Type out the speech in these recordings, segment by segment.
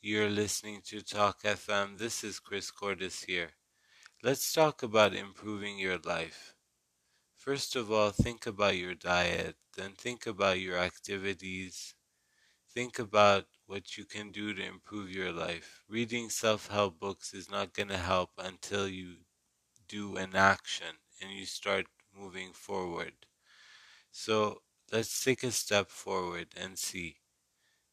You're listening to Talk FM. This is Chris Cordes here. Let's talk about improving your life. First of all, think about your diet, then think about your activities. Think about what you can do to improve your life. Reading self-help books is not going to help until you do an action and you start moving forward. So let's take a step forward and see.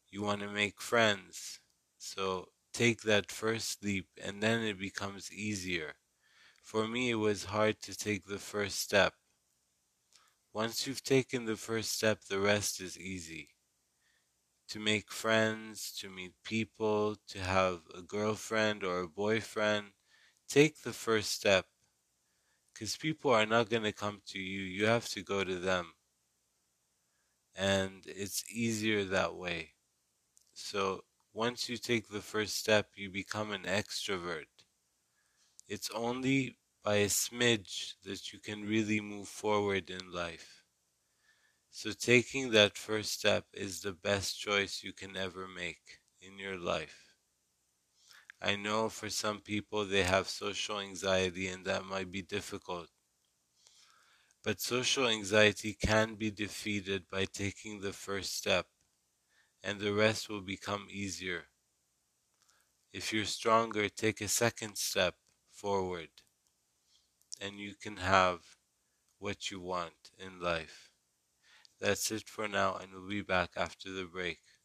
You want to make friends. So take that first leap and then it becomes easier. For me, it was hard to take the first step. Once you've taken the first step, the rest is easy. To make friends, to meet people, to have a girlfriend or a boyfriend, take the first step. Because people are not going to come to you, you have to go to them. And it's easier that way. So once you take the first step, you become an extrovert. It's only by a smidge that you can really move forward in life. So taking that first step is the best choice you can ever make in your life. I know for some people they have social anxiety and that might be difficult. But social anxiety can be defeated by taking the first step, and the rest will become easier. If you're stronger, take a second step forward, and you can have what you want in life. That's it for now, and we'll be back after the break.